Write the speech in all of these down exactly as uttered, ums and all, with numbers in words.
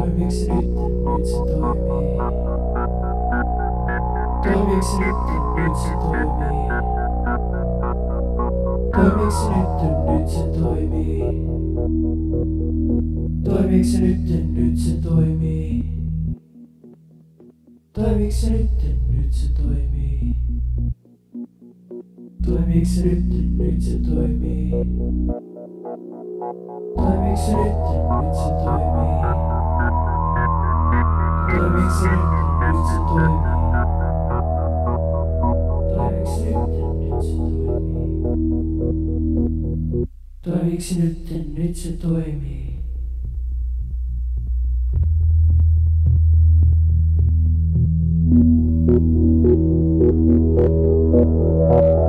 Домик сидит под столами. Домик сидит под столами. Домик сидит под столами. Домик сидит под столами. Домик сидит под столами. Домик сидит под столами. Домик сидит под столами. Домик сидит под столами. Домик сидит под столами. Домик сидит под столами. We'll be right back.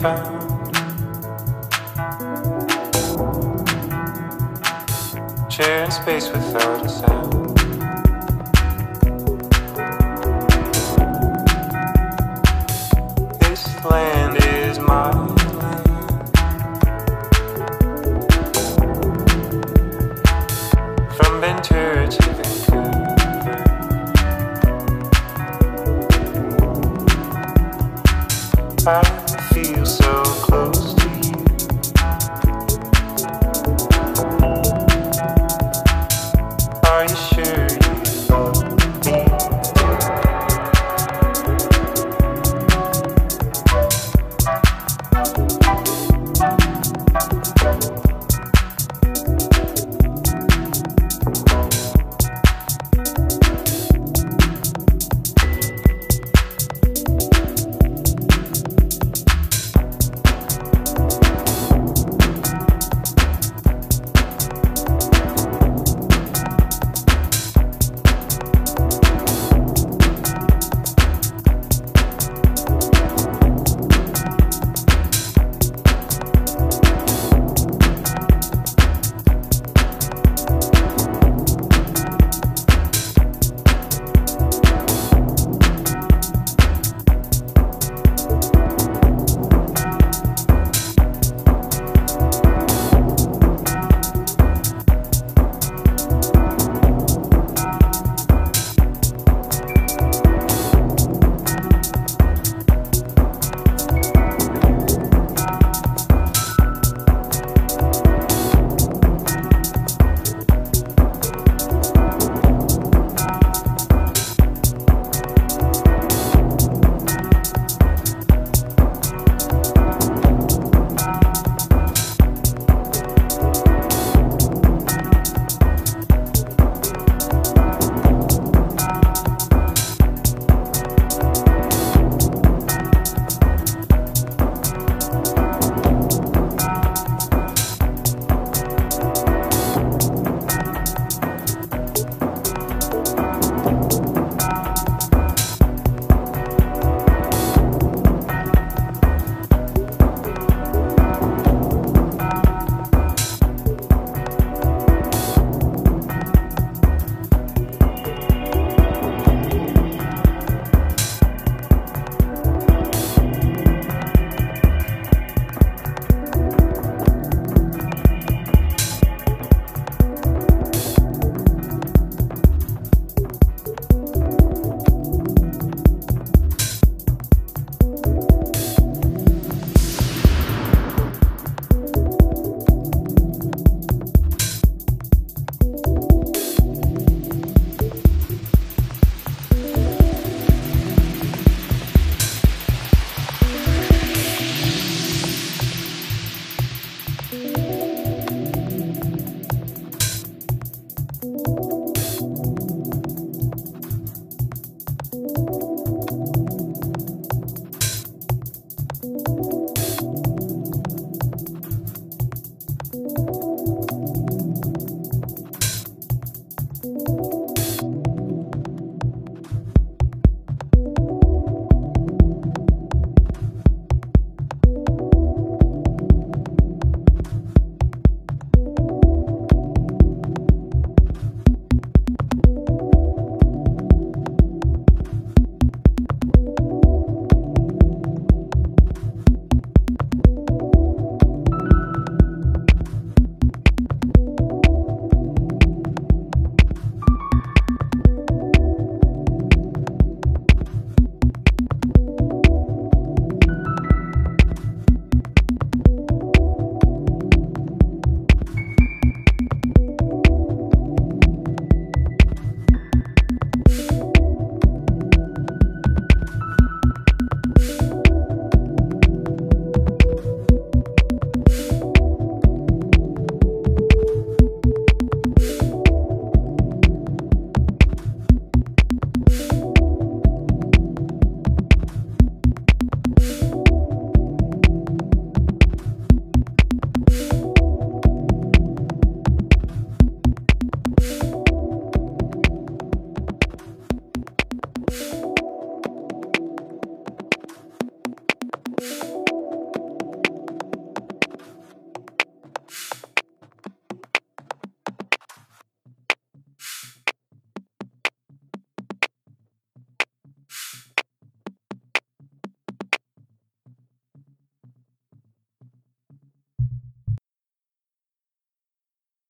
found, sharing space without a sound. I feel so close.